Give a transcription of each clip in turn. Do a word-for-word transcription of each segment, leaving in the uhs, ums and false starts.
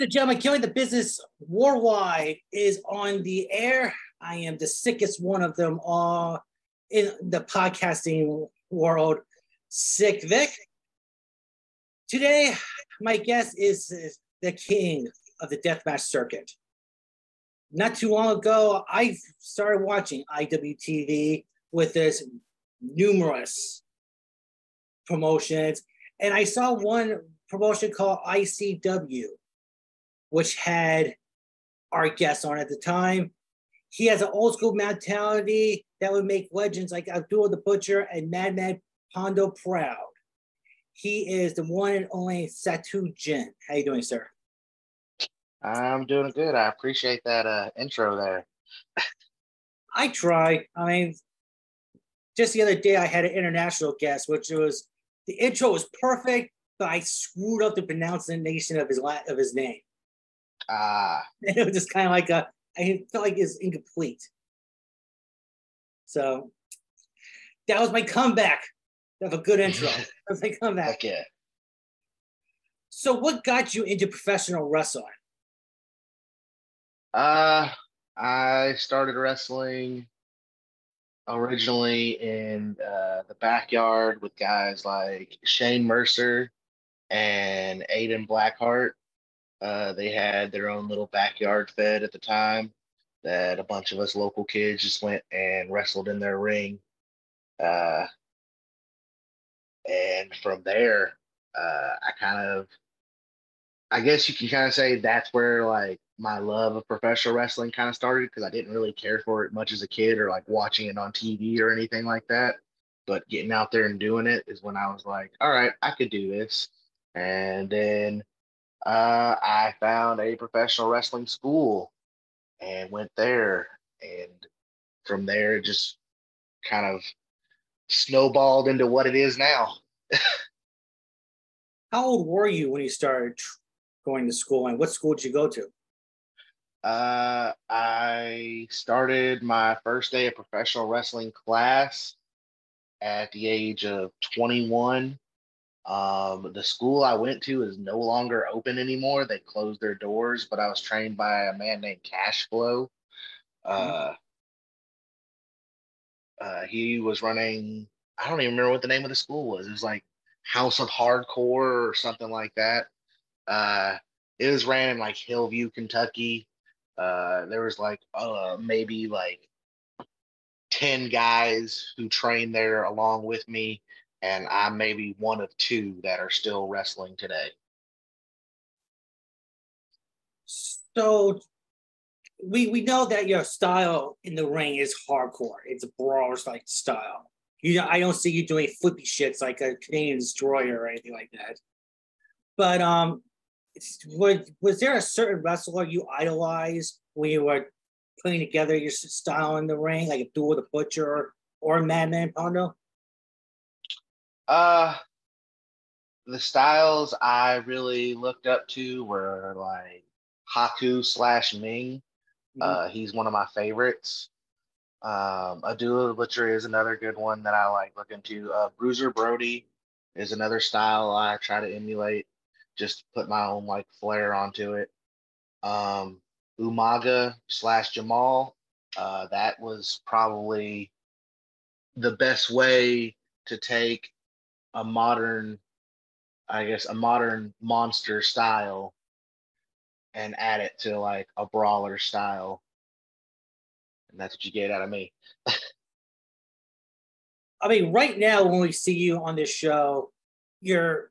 Ladies and gentlemen, Killing the Business Worldwide is on the air. I am the sickest one of them all in the podcasting world, Sick Vic. Today, my guest is, is the king of the deathmatch circuit. Not too long ago, I started watching I W T V with this numerous promotions, and I saw one promotion called I C W, which had our guest on at the time. He has an old school mentality that would make legends like Abdullah the Butcher and Madman Pondo proud. He is the one and only Satu Jin. How you doing, sir? I'm doing good. I appreciate that uh, intro there. I try. I mean, just the other day I had an international guest, which was, the intro was perfect, but I screwed up the pronunciation of his of his name. Ah. And it was just kind of like a, I felt like it's incomplete. So that was my comeback of a good intro. That was my comeback. Okay. So what got you into professional wrestling? Uh, I started wrestling originally in uh, the backyard with guys like Shane Mercer and Aiden Blackheart. Uh, they had their own little backyard fed at the time that a bunch of us local kids just went and wrestled in their ring. Uh, and from there, uh, I kind of, I guess you can kind of say that's where like my love of professional wrestling kind of started, because I didn't really care for it much as a kid or like watching it on T V or anything like that. But getting out there and doing it is when I was like, all right, I could do this. And then uh, I found a professional wrestling school and went there. And from there, it just kind of snowballed into what it is now. How old were you when you started going to school, and what school did you go to? Uh, I started my first day of professional wrestling class at the age of twenty-one. Um, the school I went to is no longer open anymore. They closed their doors, but I was trained by a man named Cashflow. Uh, uh, he was running, I don't even remember what the name of the school was. It was like House of Hardcore or something like that. Uh, it was ran in like Hillview, Kentucky. Uh, there was like uh, maybe like ten guys who trained there along with me, and I'm maybe one of two that are still wrestling today. So we we know that your style in the ring is hardcore. It's a brawler's like style. You know, I don't see you doing flippy shits like a Canadian Destroyer or anything like that. But um. Was, was there a certain wrestler you idolized when you were putting together your style in the ring, like Abdullah the Butcher or Madman Pondo? Uh, the styles I really looked up to were like Haku slash Ming. Mm-hmm. Uh, he's one of my favorites. Um, Abdullah the Butcher is another good one that I like looking to. Uh, Bruiser Brody is another style I try to emulate. Just put my own like flair onto it. Um, Umaga slash Jamal. Uh, that was probably the best way to take a modern, I guess, a modern monster style and add it to like a brawler style. And that's what you get out of me. I mean, right now when we see you on this show, you're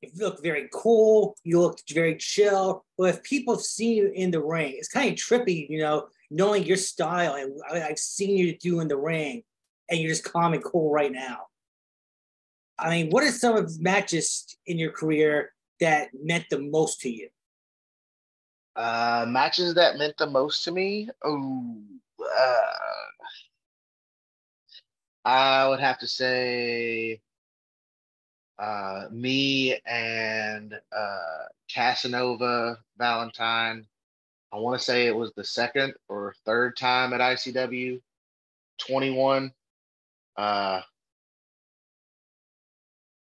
You look very cool. You look very chill. But if people have seen you in the ring, it's kind of trippy, you know, knowing your style. And I, I've seen you do in the ring, and you're just calm and cool right now. I mean, what are some of the matches in your career that meant the most to you? Uh, matches that meant the most to me? Oh, uh, I would have to say... Uh, me and uh, Casanova Valentine. I want to say it was the second or third time at I C W, twenty-one. Uh,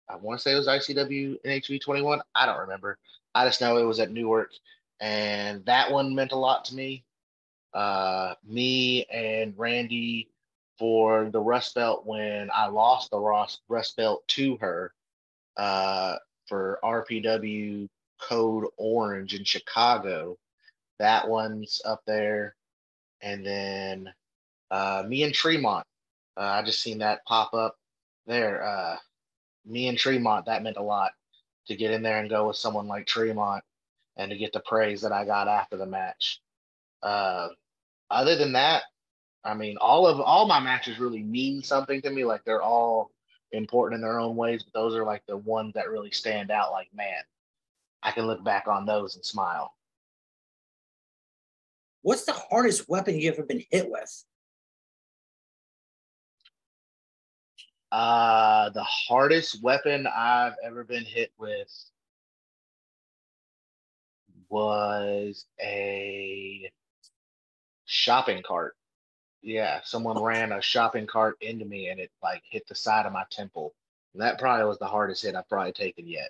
I want to say it was I C W N H V twenty-one. I don't remember. I just know it was at Newark, And that one meant a lot to me. Uh, me and Randy for the Rust Belt, when I lost the Rust Belt to her uh, for R P W Code Orange in Chicago. That one's up there. And then uh, me and Tremont. Uh, I just seen that pop up there. Uh, me and Tremont, that meant a lot to get in there and go with someone like Tremont and to get the praise that I got after the match. Uh, other than that, I mean, all of all my matches really mean something to me. Like, they're all important in their own ways, but those are like the ones that really stand out. Like, man, I can look back on those and smile. What's the hardest weapon you've ever been hit with? Uh, the hardest weapon I've ever been hit with was a shopping cart. Yeah, someone ran a shopping cart into me and it like hit the side of my temple. And that probably was the hardest hit I've probably taken yet.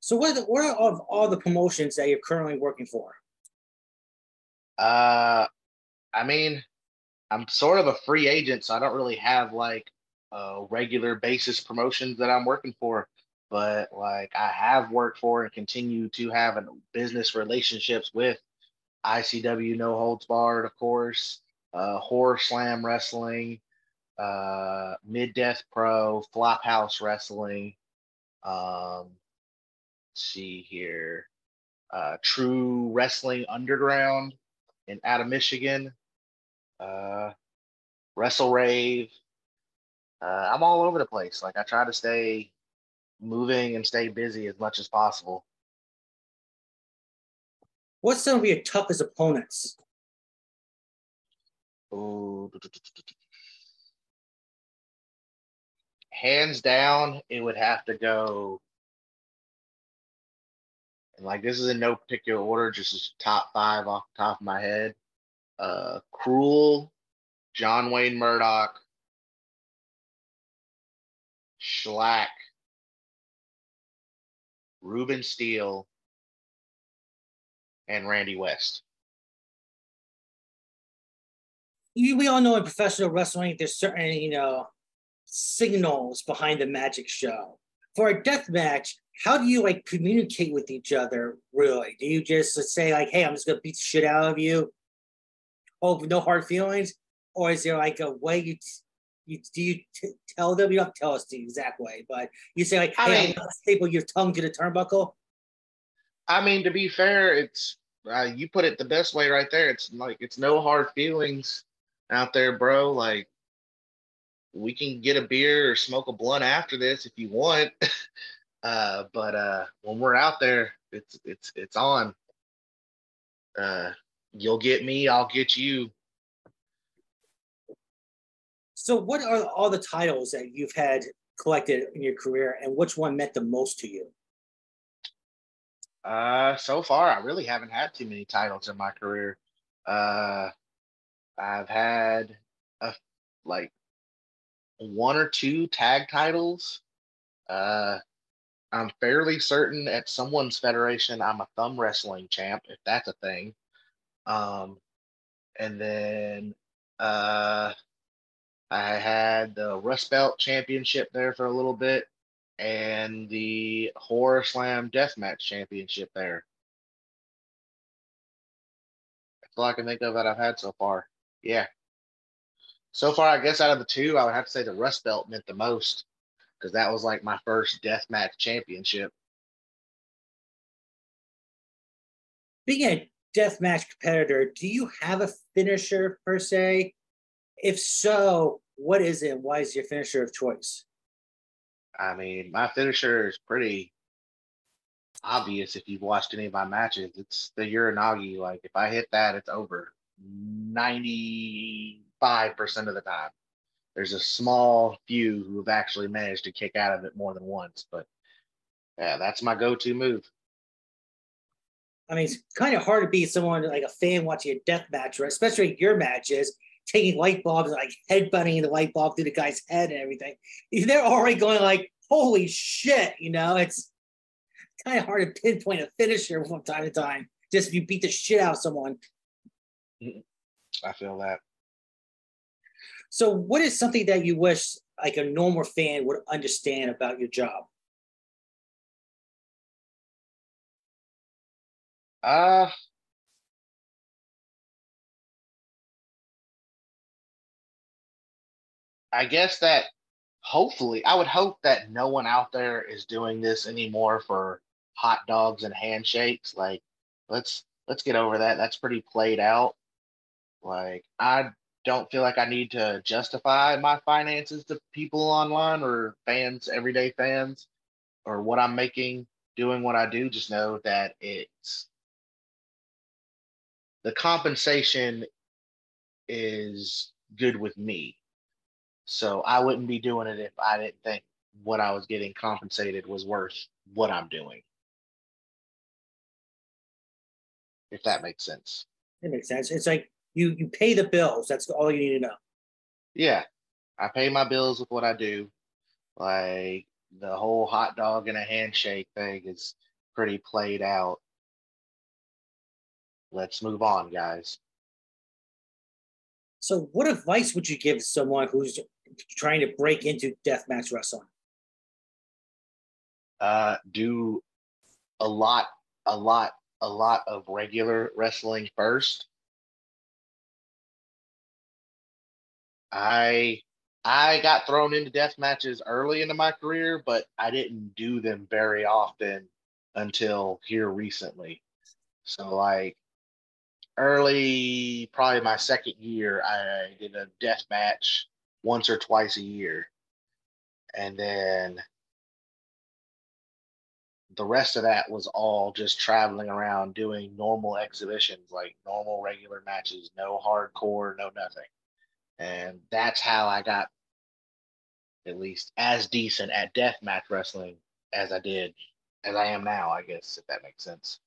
So what are, the, what are all of all the promotions that you're currently working for? Uh, I mean, I'm sort of a free agent, so I don't really have like a regular basis promotions that I'm working for, but like I have worked for and continue to have a business relationships with I C W, No Holds Barred, of course, uh, Horror Slam Wrestling, uh, Mid-Death Pro, Flophouse Wrestling, um, let's see here, uh, True Wrestling Underground. And out of Michigan, uh, Wrestle Rave. Uh, I'm all over the place. Like, I try to stay moving and stay busy as much as possible. What's some of your toughest opponents? Ooh. Hands down, it would have to go. Like, this is in no particular order, just top five off the top of my head. Uh, Cruel, John Wayne Murdoch, Schlack, Ruben Steele, and Randy West. We all know in professional wrestling, there's certain, you know, signals behind the magic show. For a death match, how do you like communicate with each other? Really, do you just say like, "Hey, I'm just gonna beat the shit out of you"? Oh, no hard feelings, or is there like a way you you do you t tell them? You don't tell us the exact way, but you say like, "Hey, I mean, I'm gonna staple your tongue to the turnbuckle." I mean, to be fair, it's uh, you put it the best way right there. It's like it's no hard feelings out there, bro. Like, we can get a beer or smoke a blunt after this if you want. Uh, but uh, when we're out there, it's it's it's on. Uh, you'll get me, I'll get you. So, what are all the titles that you've had collected in your career, and which one meant the most to you? Uh, so far, I really haven't had too many titles in my career. Uh, I've had a, like one or two tag titles. Uh, I'm fairly certain at someone's federation, I'm a thumb wrestling champ, if that's a thing. Um, and then uh, I had the Rust Belt Championship there for a little bit and the Horror Slam Deathmatch Championship there. That's all I can think of that I've had so far. Yeah. So far, I guess out of the two, I would have to say the Rust Belt meant the most, because that was like my first deathmatch championship. Being a deathmatch competitor, do you have a finisher per se? If so, what is it? Why is your finisher of choice? I mean, my finisher is pretty obvious if you've watched any of my matches. It's the Uranagi. Like, if I hit that, it's over ninety-five percent of the time. There's a small few who have actually managed to kick out of it more than once, but yeah, that's my go-to move. I mean, it's kind of hard to be someone like a fan watching a death match, right? Especially your matches, taking light bulbs, like headbutting the light bulb through the guy's head and everything. They're already going like, holy shit, you know, it's kind of hard to pinpoint a finisher from time to time. Just if you beat the shit out of someone. I feel that. So what is something that you wish like a normal fan would understand about your job? Uh, I guess that hopefully, I would hope that no one out there is doing this anymore for hot dogs and handshakes. Like, let's let's get over that. That's pretty played out. Like, I don't feel like I need to justify my finances to people online or fans, everyday fans, or what I'm making, doing what I do. Just know that it's the compensation is good with me. So I wouldn't be doing it if I didn't think what I was getting compensated was worth what I'm doing. If that makes sense. It makes sense. It's like, You you pay the bills. That's all you need to know. Yeah. I pay my bills with what I do. Like, the whole hot dog and a handshake thing is pretty played out. Let's move on, guys. So what advice would you give someone who's trying to break into deathmatch wrestling? Uh, do a lot, a lot, a lot of regular wrestling first. I I got thrown into death matches early into my career, but I didn't do them very often until here recently. So like early, probably my second year, I did a death match once or twice a year. And then the rest of that was all just traveling around doing normal exhibitions, like normal regular matches, no hardcore, no nothing. And that's how I got at least as decent at deathmatch wrestling as I did, as I am now, I guess, if that makes sense.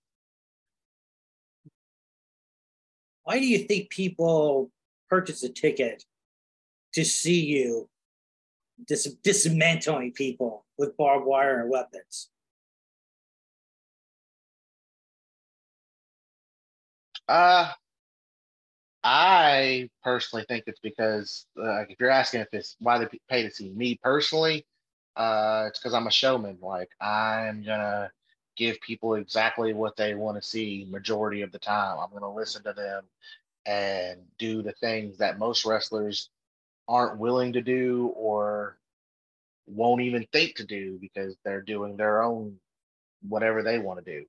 Why do you think people purchase a ticket to see you dis- dismantling people with barbed wire and weapons? Uh... I personally think it's because, uh, if you're asking if it's why they pay to see me personally, uh, it's because I'm a showman. Like, I'm going to give people exactly what they want to see majority of the time. I'm going to listen to them and do the things that most wrestlers aren't willing to do or won't even think to do because they're doing their own whatever they want to do.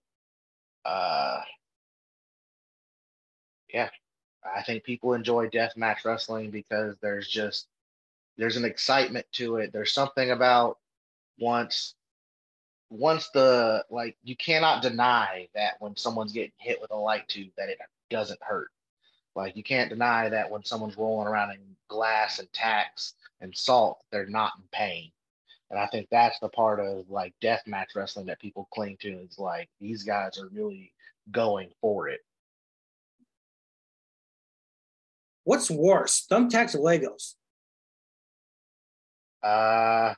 Uh, yeah. I think people enjoy deathmatch wrestling because there's just, there's an excitement to it. There's something about once, once the, like, you cannot deny that when someone's getting hit with a light tube that it doesn't hurt. Like, you can't deny that when someone's rolling around in glass and tacks and salt, they're not in pain. And I think that's the part of, like, deathmatch wrestling that people cling to is, like, these guys are really going for it. What's worse, thumbtacks or Legos? Uh,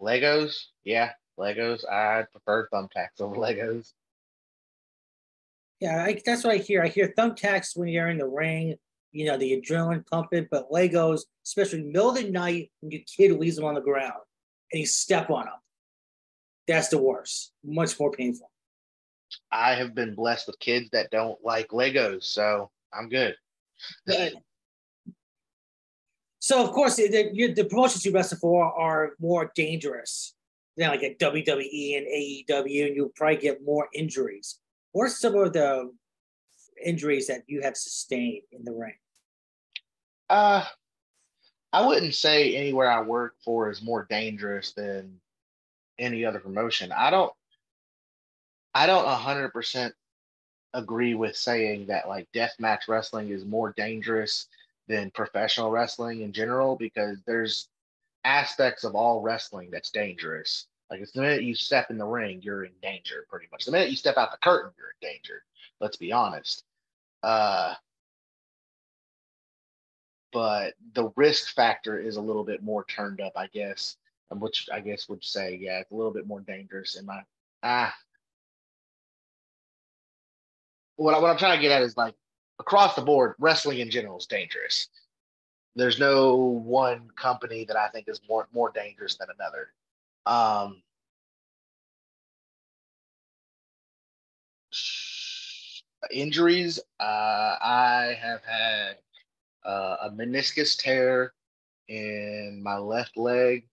Legos? Yeah, Legos. I prefer thumbtacks over Legos. Yeah, I, that's what I hear. I hear thumbtacks when you're in the ring, you know, the adrenaline pumping, but Legos, especially in the middle of the night when your kid leaves them on the ground and you step on them. That's the worst. Much more painful. I have been blessed with kids that don't like Legos, so I'm good. But, so of course the, the promotions you wrestle for are more dangerous than like at W W E and A E W, and you'll probably get more injuries. What are some of the injuries that you have sustained in the ring? Uh, I wouldn't say anywhere I work for is more dangerous than any other promotion. I don't I don't one hundred percent agree with saying that like deathmatch wrestling is more dangerous than professional wrestling in general, because there's aspects of all wrestling that's dangerous. Like, it's the minute you step in the ring, you're in danger pretty much. The minute you step out the curtain, you're in danger. Let's be honest. Uh, but the risk factor is a little bit more turned up, I guess, which I guess would say, yeah, it's a little bit more dangerous in my, ah, what, I, what I'm trying to get at is, like, across the board, wrestling in general is dangerous. There's no one company that I think is more more dangerous than another. Um, injuries, uh, I have had uh, a meniscus tear in my left leg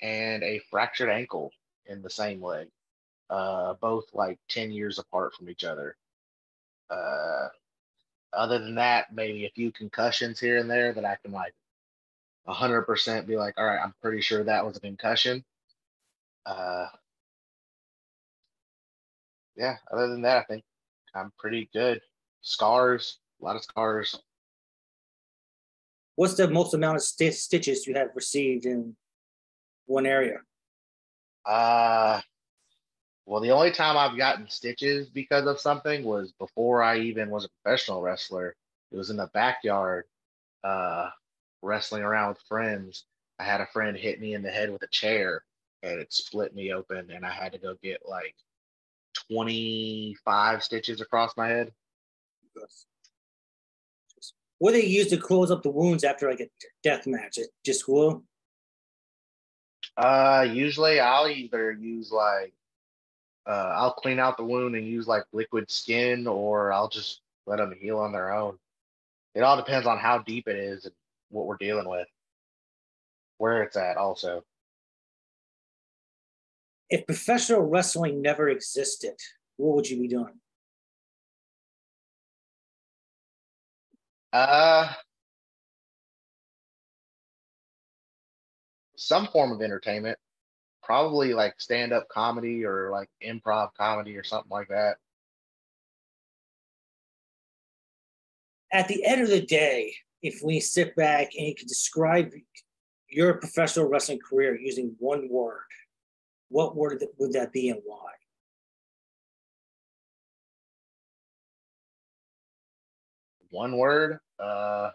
and a fractured ankle in the same leg, uh, both like ten years apart from each other. Uh, Other than that, maybe a few concussions here and there that I can, like, one hundred percent be like, all right, I'm pretty sure that was a concussion. Uh, yeah, other than that, I think I'm pretty good. Scars, a lot of scars. What's the most amount of st- stitches you have received in one area? Uh, well, the only time I've gotten stitches because of something was before I even was a professional wrestler. It was in the backyard, uh, wrestling around with friends. I had a friend hit me in the head with a chair, and it split me open, and I had to go get, like, twenty-five stitches across my head. What do they use to close up the wounds after, like, a death match? Just glue? Uh, usually I'll either use, like, Uh, I'll clean out the wound and use, like, liquid skin, or I'll just let them heal on their own. It all depends on how deep it is and what we're dealing with, where it's at also. If professional wrestling never existed, what would you be doing? Uh, some form of entertainment. Probably, like, stand-up comedy or, like, improv comedy or something like that. At the end of the day, if we sit back and you could describe your professional wrestling career using one word, what word would that be and why? One word? Uh...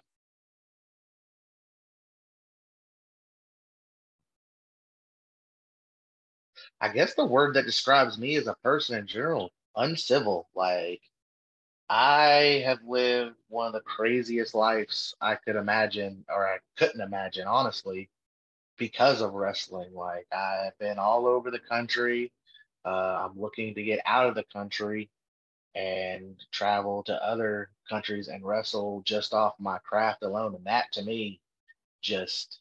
I guess the word that describes me as a person in general, uncivil. Like, I have lived one of the craziest lives I could imagine, or I couldn't imagine, honestly, because of wrestling. Like, I've been all over the country. Uh, I'm looking to get out of the country and travel to other countries and wrestle just off my craft alone. And that, to me, just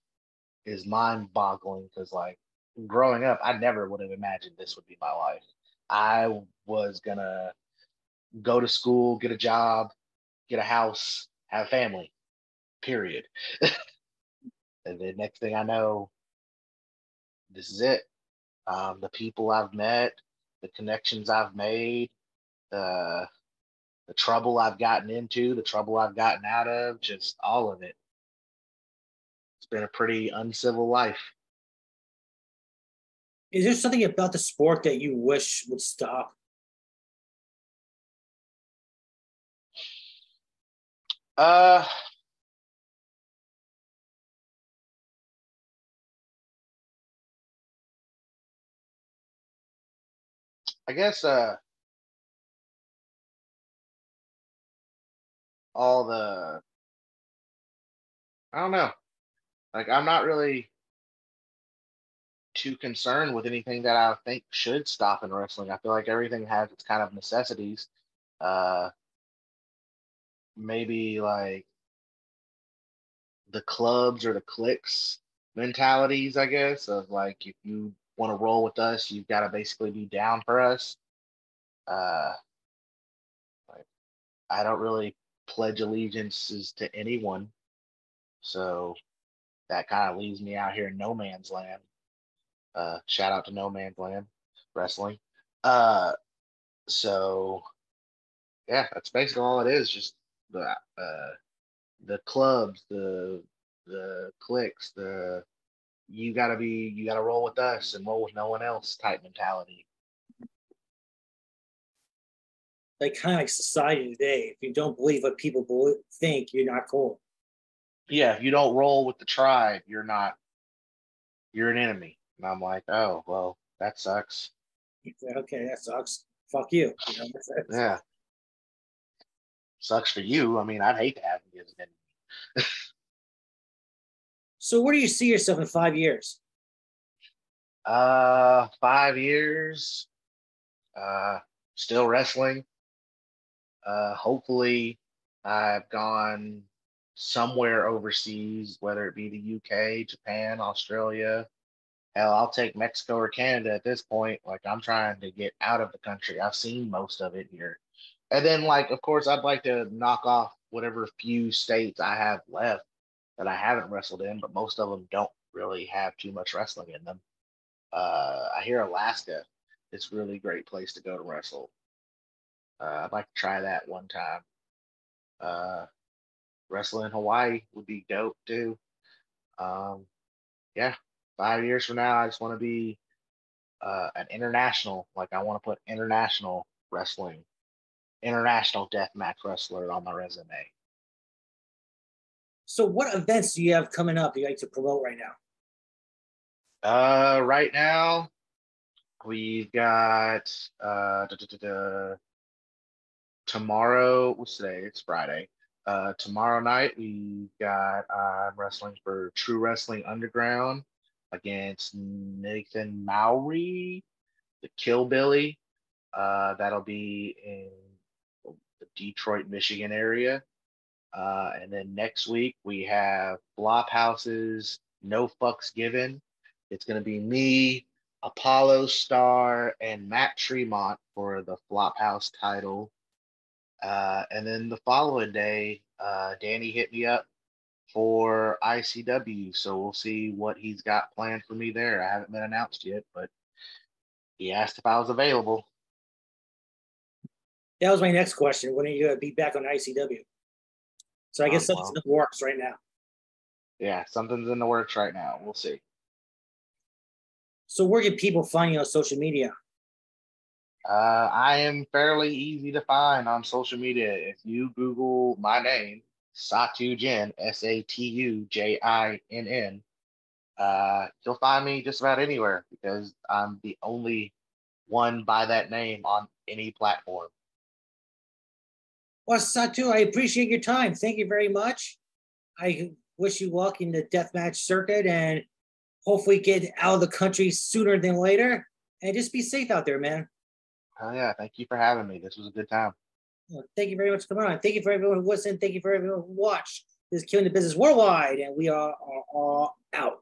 is mind-boggling because, like, growing up, I never would have imagined this would be my life. I was going to go to school, get a job, get a house, have a family, period. And the next thing I know, this is it. Um, the people I've met, the connections I've made, uh, the trouble I've gotten into, the trouble I've gotten out of, just all of it. It's been a pretty uncivil life. Is there something about the sport that you wish would stop? Uh, I guess uh, all the, I don't know. Like, I'm not really too concerned with anything that I think should stop in wrestling. I feel like everything has its kind of necessities. Uh, maybe like the clubs or the cliques mentalities, I guess, of like, if you want to roll with us, you've got to basically be down for us. Uh, like, I don't really pledge allegiances to anyone. So that kind of leaves me out here in no man's land. Uh, shout out to No Man's Land Wrestling. Uh, so, yeah, that's basically all it is. Just the uh, the clubs, the the cliques, the you gotta be, you gotta roll with us and roll with no one else type mentality. Like, kind of like society today. If you don't believe what people believe, think, you're not cool. Yeah, if you don't roll with the tribe, you're not. You're an enemy. And I'm like, oh, well, that sucks. Okay, that sucks. Fuck you. you know, yeah. Sucks for you. I mean, I'd hate to have him as an enemy. So where do you see yourself in five years? Uh, five years, uh, still wrestling. Uh, hopefully I've gone somewhere overseas, whether it be the U K, Japan, Australia. Hell, I'll take Mexico or Canada at this point. Like, I'm trying to get out of the country. I've seen most of it here. And then, like, of course, I'd like to knock off whatever few states I have left that I haven't wrestled in, but most of them don't really have too much wrestling in them. Uh, I hear Alaska is a really great place to go to wrestle. Uh, I'd like to try that one time. Uh, wrestling in Hawaii would be dope, too. Um, yeah. Five years from now, I just want to be uh, an international. Like, I want to put international wrestling, international deathmatch wrestler on my resume. So what events do you have coming up you like to promote right now? Uh, right now, we've got uh, da, da, da, da, tomorrow. What's today? It's Friday. Uh, tomorrow night, we've got uh, wrestling for True Wrestling Underground against Nathan Maori, the Killbilly. Uh, that'll be in the Detroit, Michigan area. Uh, and then next week we have Flophouse's No Fucks Given. It's going to be me, Apollo Star, and Matt Tremont for the Flophouse title. Uh, and then the following day, uh, Danny hit me up for I C W, so we'll see what he's got planned for me there. I haven't been announced yet, but he asked if I was available. That was my next question. When are you going to be back on I C W? So I guess um, something's well, in the works right now. Yeah, something's in the works right now. We'll see. So where can people find you on social media? Uh, I am fairly easy to find on social media. If you Google my name, Satu Jin, S A T U J I N N. Uh, you'll find me just about anywhere because I'm the only one by that name on any platform. Well, Satu, I appreciate your time. Thank you very much. I wish you luck in the deathmatch circuit and hopefully get out of the country sooner than later. And just be safe out there, man. Oh, yeah. Thank you for having me. This was a good time. Well, thank you very much for coming on. Thank you for everyone who listened. Thank you for everyone who watched. This is Killing the Business Worldwide, and we are, are, are out.